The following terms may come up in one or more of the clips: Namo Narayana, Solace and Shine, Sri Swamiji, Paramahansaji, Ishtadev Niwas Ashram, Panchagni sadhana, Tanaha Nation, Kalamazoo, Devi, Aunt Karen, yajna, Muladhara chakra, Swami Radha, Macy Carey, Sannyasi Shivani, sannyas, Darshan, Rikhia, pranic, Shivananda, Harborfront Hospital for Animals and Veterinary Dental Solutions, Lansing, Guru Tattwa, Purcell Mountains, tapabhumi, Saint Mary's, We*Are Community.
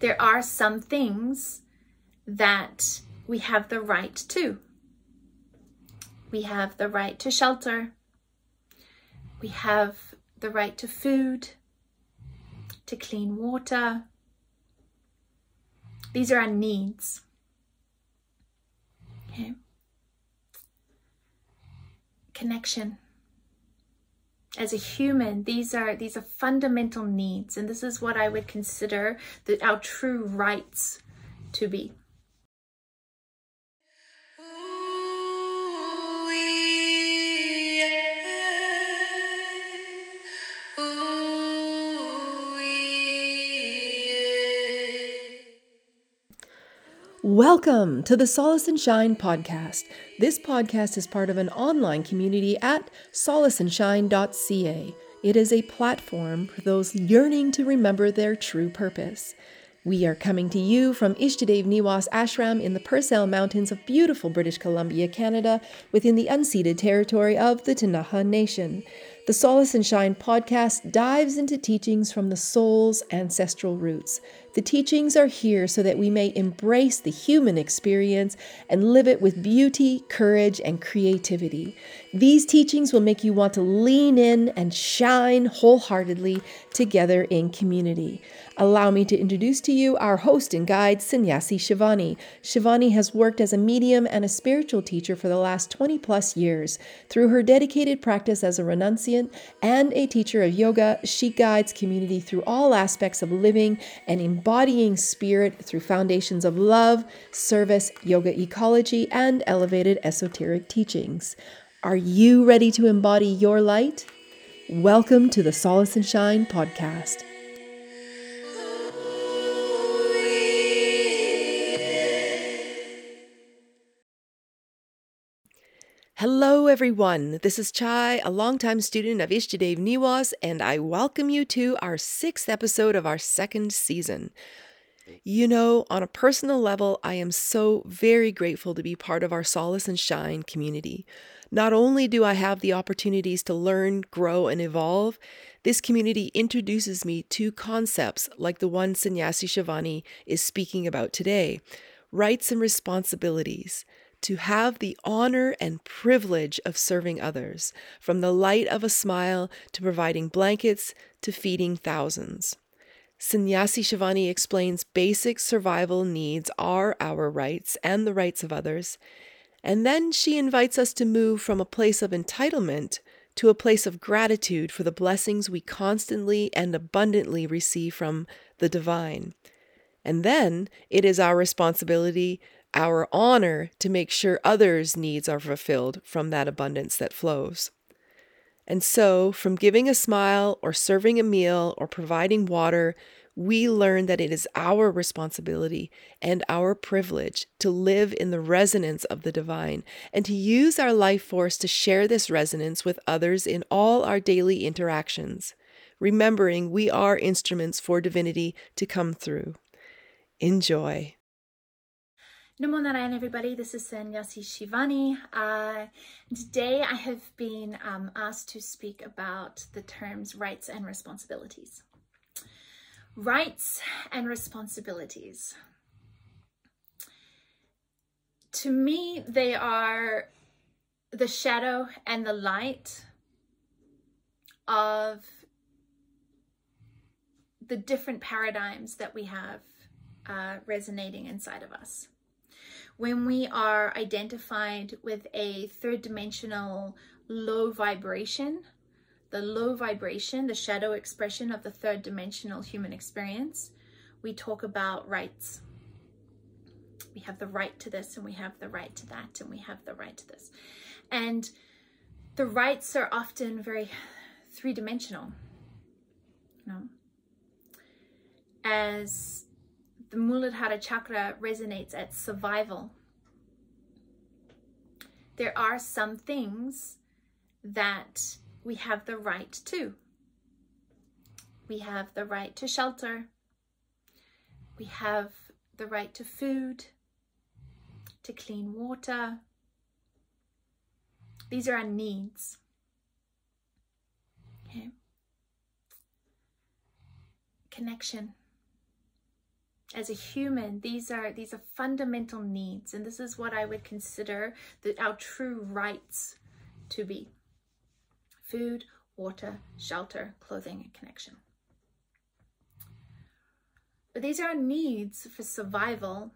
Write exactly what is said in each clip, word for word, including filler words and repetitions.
there are some things that we have the right to. We have the right to shelter. We have the right to food, to clean water. These are our needs. Okay. Connection. As a human, these are these are fundamental needs, and this is what I would consider the, our true rights to be. Welcome to the Solace and Shine podcast. This podcast is part of an online community at solace and shine dot c a. It is a platform for those yearning to remember their true purpose. We are coming to you from Ishtadev Niwas Ashram in the Purcell Mountains of beautiful British Columbia, Canada, within the unceded territory of the Tanaha Nation. The Solace and Shine podcast dives into teachings from the soul's ancestral roots. The teachings are here so that we may embrace the human experience and live it with beauty, courage, and creativity. These teachings will make you want to lean in and shine wholeheartedly together in community. Allow me to introduce to you our host and guide, Sannyasi Shivani. Shivani has worked as a medium and a spiritual teacher for the last twenty plus years. Through her dedicated practice as a renunciate and a teacher of yoga, she guides community through all aspects of living and embodying spirit through foundations of love, service, yoga ecology, and elevated esoteric teachings. Are you ready to embody your light? Welcome to the Solace and Shine podcast. Hello everyone, this is Chai, a longtime student of Ishtadev Niwas, and I welcome you to our sixth episode of our second season. You know, on a personal level, I am so very grateful to be part of our Solace and Shine community. Not only do I have the opportunities to learn, grow, and evolve, this community introduces me to concepts like the one Sannyasi Shivani is speaking about today, rights and responsibilities, to have the honor and privilege of serving others, from the light of a smile to providing blankets to feeding thousands. Sannyasi Shivani explains basic survival needs are our rights and the rights of others, and then she invites us to move from a place of entitlement to a place of gratitude for the blessings we constantly and abundantly receive from the divine. And then it is our responsibility, our honor, to make sure others' needs are fulfilled from that abundance that flows. And so, from giving a smile or serving a meal or providing water, we learn that it is our responsibility and our privilege to live in the resonance of the divine and to use our life force to share this resonance with others in all our daily interactions, remembering we are instruments for divinity to come through. Enjoy. Namo Narayana, everybody. This is Sannyasi Shivani. Uh, today I have been um, asked to speak about the terms rights and responsibilities. Rights and responsibilities. To me, they are the shadow and the light of the different paradigms that we have uh, resonating inside of us. When we are identified with a third dimensional low vibration, the low vibration, the shadow expression of the third dimensional human experience, we talk about rights. We have the right to this, and we have the right to that, and we have the right to this. And the rights are often very three-dimensional. You know? As the Muladhara chakra resonates at survival. There are some things that we have the right to. We have the right to shelter. We have the right to food, to clean water. These are our needs. Okay. Connection. as a human, these are these are fundamental needs, and this is what I would consider the, our true rights to be: food, water, shelter, clothing, and connection. But these are our needs for survival.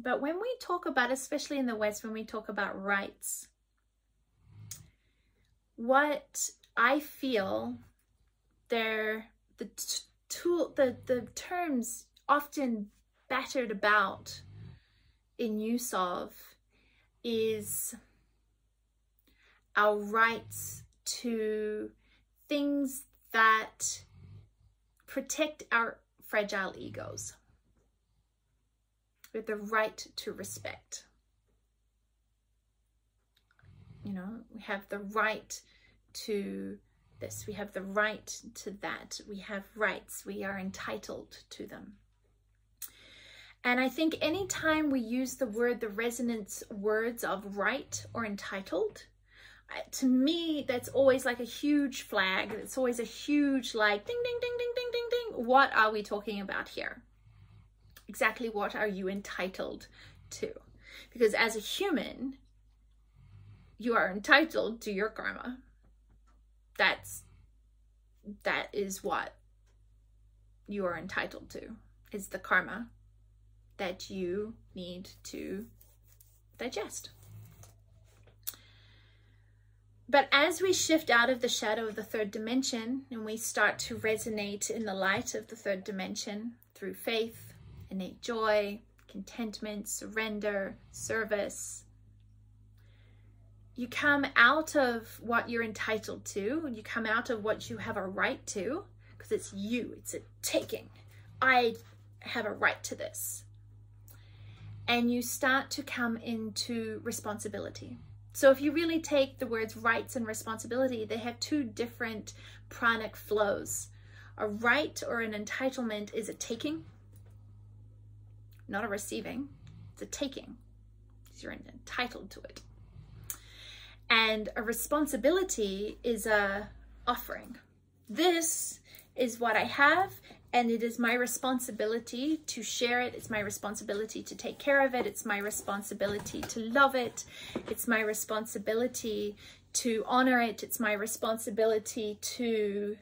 But when we talk about, especially in the West, when we talk about rights, what I feel they're the tool, the, the terms often battered about in use of is our rights to things that protect our fragile egos, with the right to respect. You know, we have the right to this, we have the right to that, we have rights, we are entitled to them. And I think anytime we use the word, the resonance words of right or entitled, to me, that's always like a huge flag. It's always a huge like ding, ding, ding, ding, ding, ding, ding. What are we talking about here? Exactly what are you entitled to? Because as a human, you are entitled to your karma. That's, that is what you are entitled to, is the karma that you need to digest. But as we shift out of the shadow of the third dimension and we start to resonate in the light of the third dimension through faith, innate joy, contentment, surrender, service. You come out of what you're entitled to. You come out of what you have a right to, because it's you, it's a taking. I have a right to this. And you start to come into responsibility. So if you really take the words rights and responsibility, they have two different pranic flows. A right or an entitlement is a taking, not a receiving, it's a taking, because you're entitled to it. And a responsibility is a offering. This is what I have, and it is my responsibility to share it. It's my responsibility to take care of it. It's my responsibility to love it. It's my responsibility to honor it. It's my responsibility to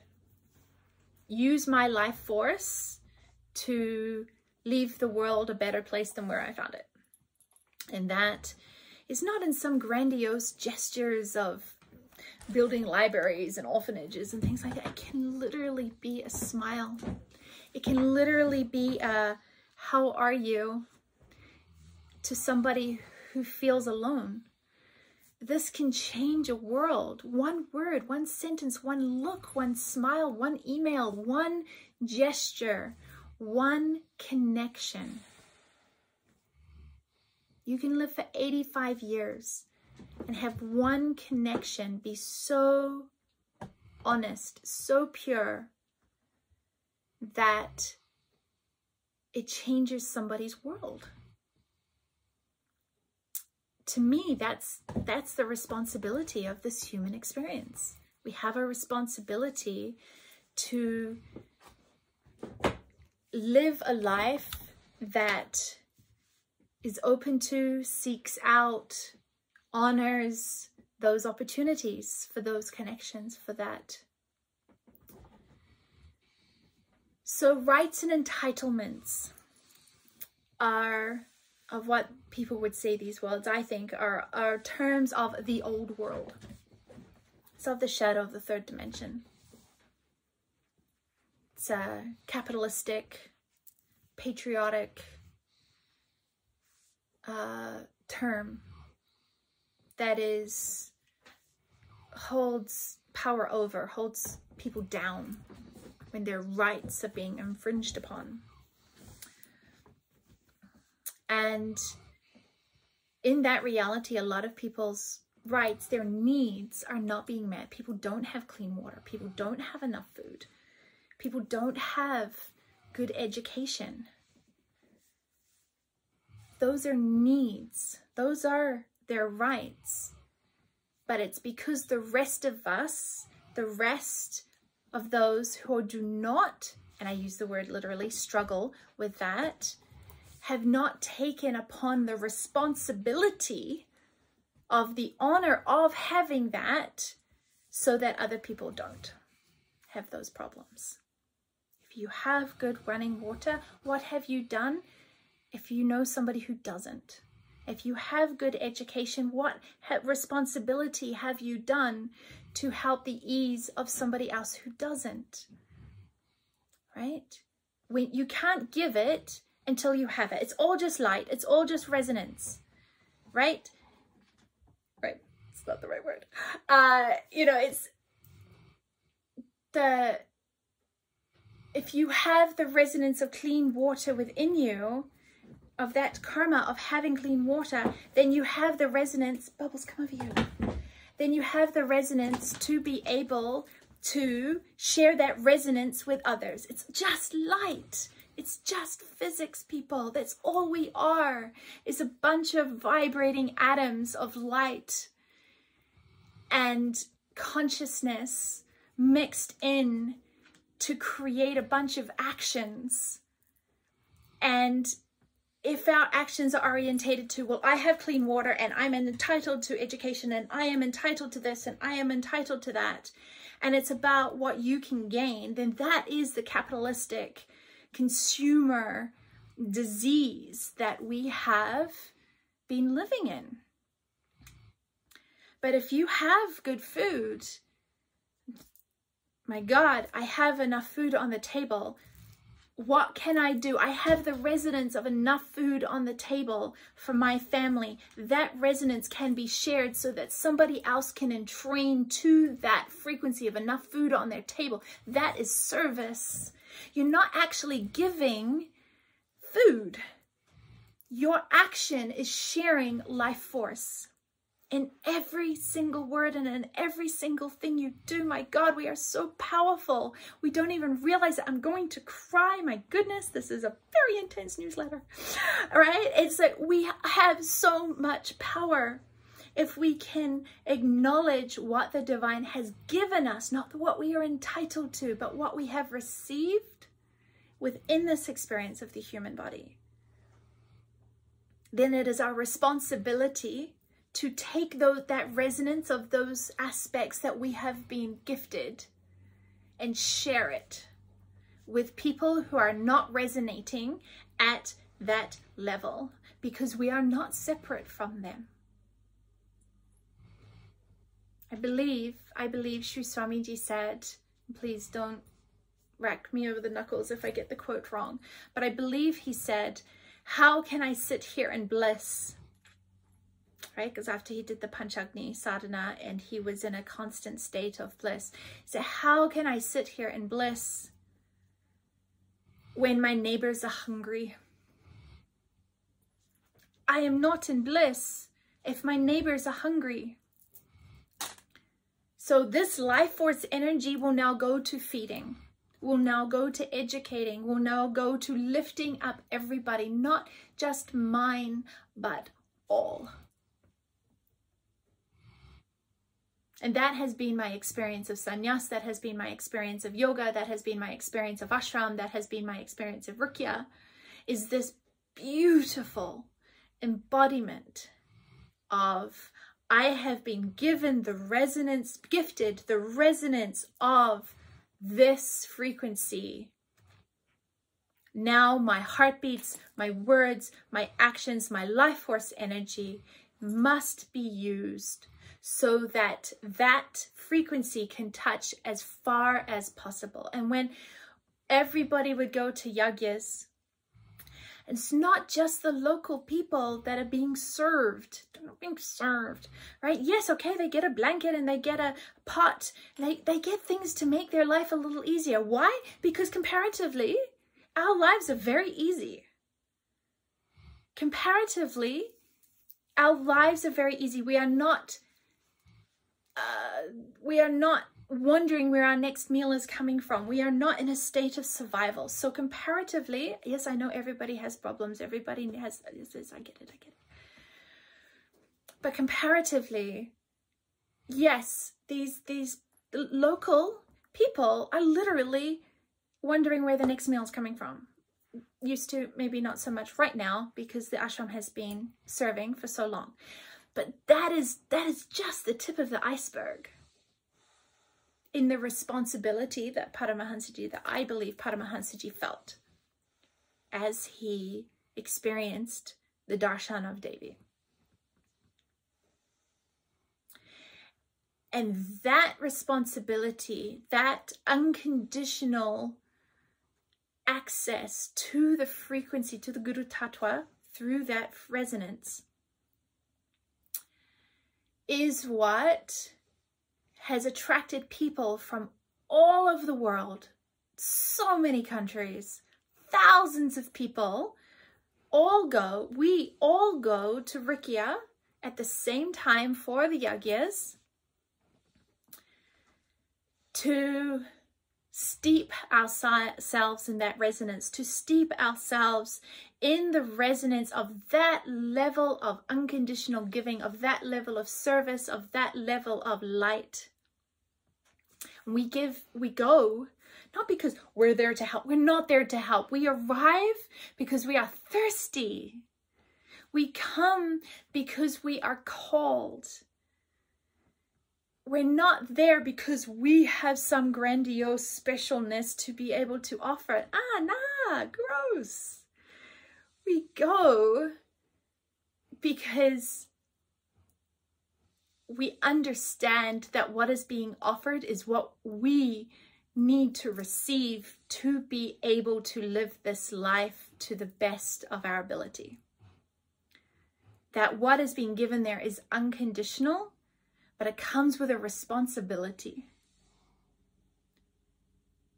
use my life force to leave the world a better place than where I found it. And that is not in some grandiose gestures of building libraries and orphanages and things like that. It can literally be a smile. It can literally be a, how are you, to somebody who feels alone. This can change a world. One word, one sentence, one look, one smile, one email, one gesture, one connection. You can live for eighty-five years and have one connection be so honest, so pure, that it changes somebody's world. To me, that's, that's the responsibility of this human experience. We have a responsibility to live a life that is open to, seeks out, honors those opportunities for those connections, for that. So rights and entitlements are, of what people would say these words, I think, are, are terms of the old world. It's of the shadow of the third dimension. It's uh, capitalistic, patriotic uh, term that is holds power over, holds people down when their rights are being infringed upon. And in that reality, a lot of people's rights, their needs are not being met. People don't have clean water. People don't have enough food. People don't have good education. Those are needs. Those are their rights. But it's because the rest of us, the rest of those who do not and I use the word literally, struggle with that, have not taken upon the responsibility of the honor of having that, so that other people don't have those problems. If you have good running water, what have you done? If you know somebody who doesn't, if you have good education, what ha- responsibility have you done to help the ease of somebody else who doesn't, right? When you can't give it until you have it. It's all just light. It's all just resonance, right? Right. It's not the right word. Uh, you know, it's the, if you have the resonance of clean water within you, of that karma of having clean water, then you have the resonance, bubbles come over you, then you have the resonance to be able to share that resonance with others. It's just light. It's just physics, people. That's all we are, is a bunch of vibrating atoms of light and consciousness mixed in to create a bunch of actions. And if our actions are orientated to, well, I have clean water and I'm entitled to education and I am entitled to this and I am entitled to that, and it's about what you can gain, then that is the capitalistic consumer disease that we have been living in. But if you have good food, my God, I have enough food on the table. What can I do? I have the resonance of enough food on the table for my family. That resonance can be shared so that somebody else can entrain to that frequency of enough food on their table. That is service. You're not actually giving food. Your action is sharing life force. In every single word and in every single thing you do, my God, we are so powerful. We don't even realize it. I'm going to cry. My goodness, this is a very intense newsletter, all right? It's like we have so much power if we can acknowledge what the divine has given us, not what we are entitled to, but what we have received within this experience of the human body. Then it is our responsibility to take those, that resonance of those aspects that we have been gifted and share it with people who are not resonating at that level, because we are not separate from them. I believe, I believe Sri Swamiji said, please don't rack me over the knuckles if I get the quote wrong, but I believe he said, how can I sit here in bliss? Right? Because after he did the Panchagni sadhana and he was in a constant state of bliss, he said, how can I sit here in bliss when my neighbors are hungry? I am not in bliss if my neighbors are hungry. So this life force energy will now go to feeding, will now go to educating, will now go to lifting up everybody, not just mine, but all. And that has been my experience of sannyas, that has been my experience of yoga, that has been my experience of ashram, that has been my experience of Rikhia, is this beautiful embodiment of, I have been given the resonance, gifted the resonance of this frequency. Now my heartbeats, my words, my actions, my life force energy must be used so that that frequency can touch as far as possible. And when everybody would go to yajnas, it's not just the local people that are being served. They're not being served, right? Yes, okay, they get a blanket and they get a pot. They, they get things to make their life a little easier. Why? Because comparatively, our lives are very easy. Comparatively, our lives are very easy. We are not... Uh, we are not wondering where our next meal is coming from. We are not in a state of survival. So comparatively, yes, I know everybody has problems. Everybody has, yes, yes, I get it, I get it. But comparatively, yes, these, these local people are literally wondering where the next meal is coming from. Used to, maybe not so much right now because the ashram has been serving for so long. But that is, that is just the tip of the iceberg in the responsibility that Paramahansaji, that I believe Paramahansaji felt as he experienced the darshan of Devi. And that responsibility, that unconditional access to the frequency, to the Guru Tattwa through that resonance, is what has attracted people from all over the world, so many countries, thousands of people, all go, we all go to Rikhia at the same time for the Yagyas, to steep ourselves in that resonance, to steep ourselves in the resonance of that level of unconditional giving, of that level of service, of that level of light. We give, we go, not because we're there to help. We're not there to help. We arrive because we are thirsty. We come because we are called. We're not there because we have some grandiose specialness to be able to offer. Ah, nah, gross. We go because we understand that what is being offered is what we need to receive to be able to live this life to the best of our ability. That what is being given there is unconditional, but it comes with a responsibility.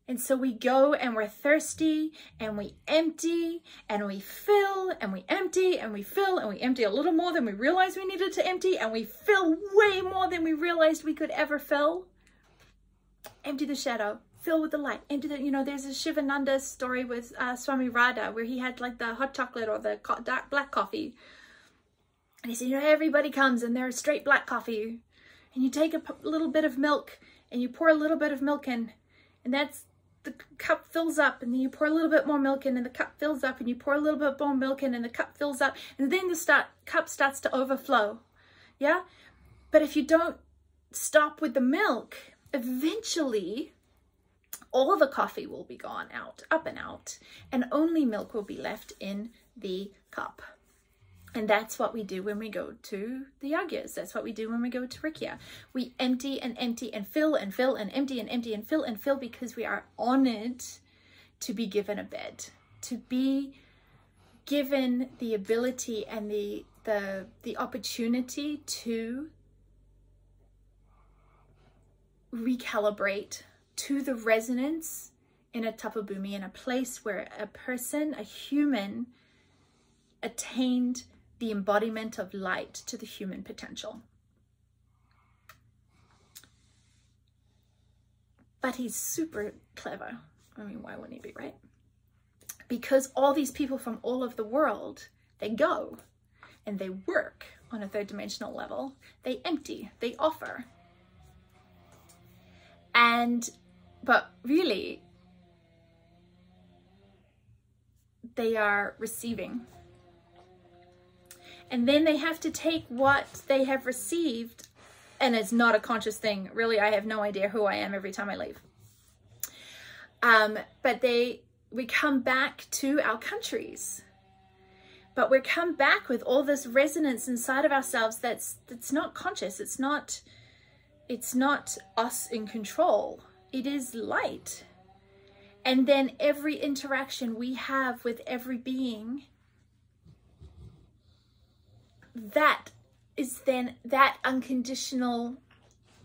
And so we go and we're thirsty and we empty and we fill and we empty and we fill and we empty a little more than we realized we needed to empty, and we fill way more than we realized we could ever fill. Empty the shadow, fill with the light, empty the, you know, there's a Shivananda story with uh, Swami Radha where he had like the hot chocolate or the co dark black coffee. And he said, you know, everybody comes and they're a straight black coffee. And you take a little bit of milk and you pour a little bit of milk in, and that's, the cup fills up, and then you pour a little bit more milk in and the cup fills up, and you pour a little bit more milk in and the cup fills up, and then the start, cup starts to overflow. Yeah? But if you don't stop with the milk, eventually all the coffee will be gone out, up and out, and only milk will be left in the cup. And that's what we do when we go to the Yagyas. That's what we do when we go to Rikhia. We empty and empty and fill and fill and empty and empty and fill and fill because we are honored to be given a bed, to be given the ability and the, the, the opportunity to recalibrate to the resonance in a tapabhumi, in a place where a person, a human, attained the embodiment of light to the human potential. But he's super clever. I mean, why wouldn't he be, right? Because all these people from all over the world, they go and they work on a third dimensional level. They empty, they offer. And, but really, they are receiving. And then they have to take what they have received, and it's not a conscious thing. Really, I have no idea who I am every time I leave. Um, but they, we come back to our countries. But we come back with all this resonance inside of ourselves that's, that's not conscious. It's not, it's not us in control. It is light. And then every interaction we have with every being, that is then, that unconditional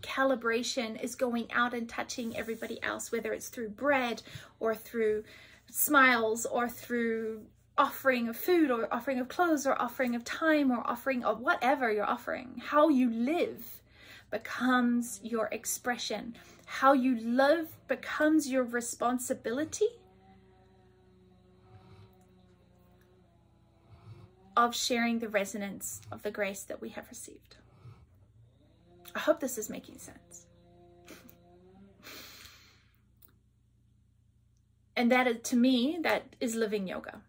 calibration is going out and touching everybody else, whether it's through bread or through smiles or through offering of food or offering of clothes or offering of time or offering of whatever you're offering. How you live becomes your expression. How you live becomes your responsibility of sharing the resonance of the grace that we have received. I hope this is making sense. And that is, to me, that is living yoga.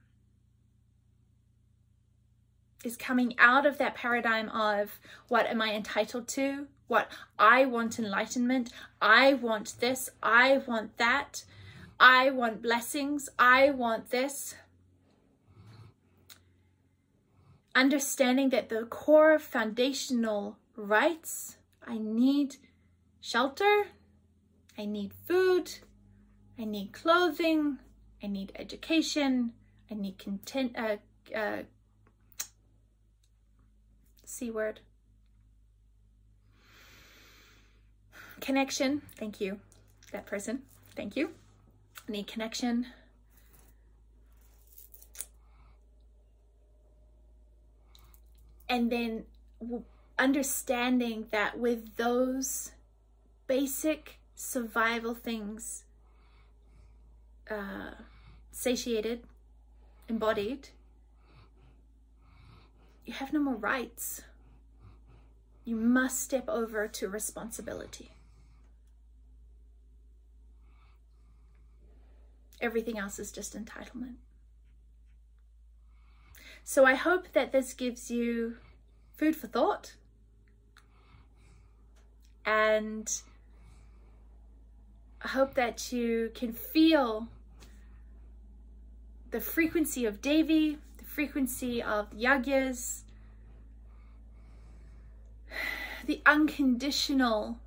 Is coming out of that paradigm of what am I entitled to, what I want enlightenment, I want this, I want that, I want blessings, I want this. Understanding that the core foundational rights, I need shelter, I need food, I need clothing, I need education, I need content, uh, uh, C word. Connection. Thank you, that person. Thank you. I need connection. And then understanding that with those basic survival things uh, satiated, embodied, you have no more rights. You must step over to responsibility. Everything else is just entitlement. So I hope that this gives you food for thought and I hope that you can feel the frequency of Devi, frequency of the yagyas, the unconditional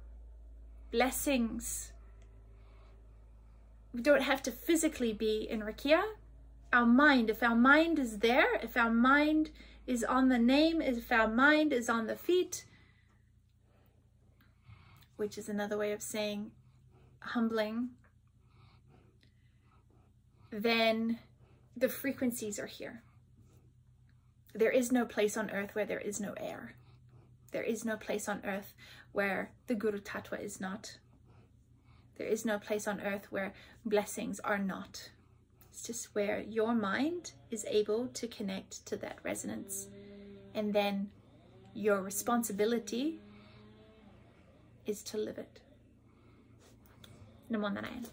blessings. We don't have to physically be in Rikhia. Our mind, if our mind is there, if our mind is on the name, if our mind is on the feet, which is another way of saying humbling, then the frequencies are here. There is no place on earth where there is no air. There is no place on earth where the Guru Tattwa is not. There is no place on earth where blessings are not. It's just where your mind is able to connect to that resonance. And then your responsibility is to live it. Namo Narayana.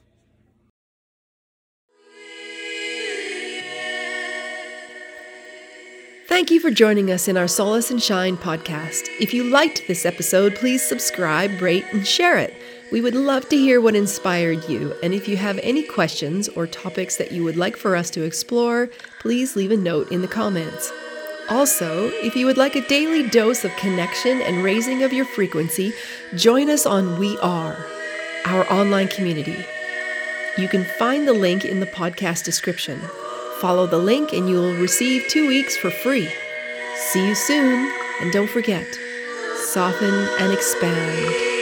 Thank you for joining us in our Solace and Shine podcast. If you liked this episode, please subscribe, rate, and share it. We would love to hear what inspired you. And if you have any questions or topics that you would like for us to explore, please leave a note in the comments. Also, if you would like a daily dose of connection and raising of your frequency, join us on We Are, our online community. You can find the link in the podcast description. Follow the link and you will receive two weeks for free. See you soon, and don't forget, soften and expand.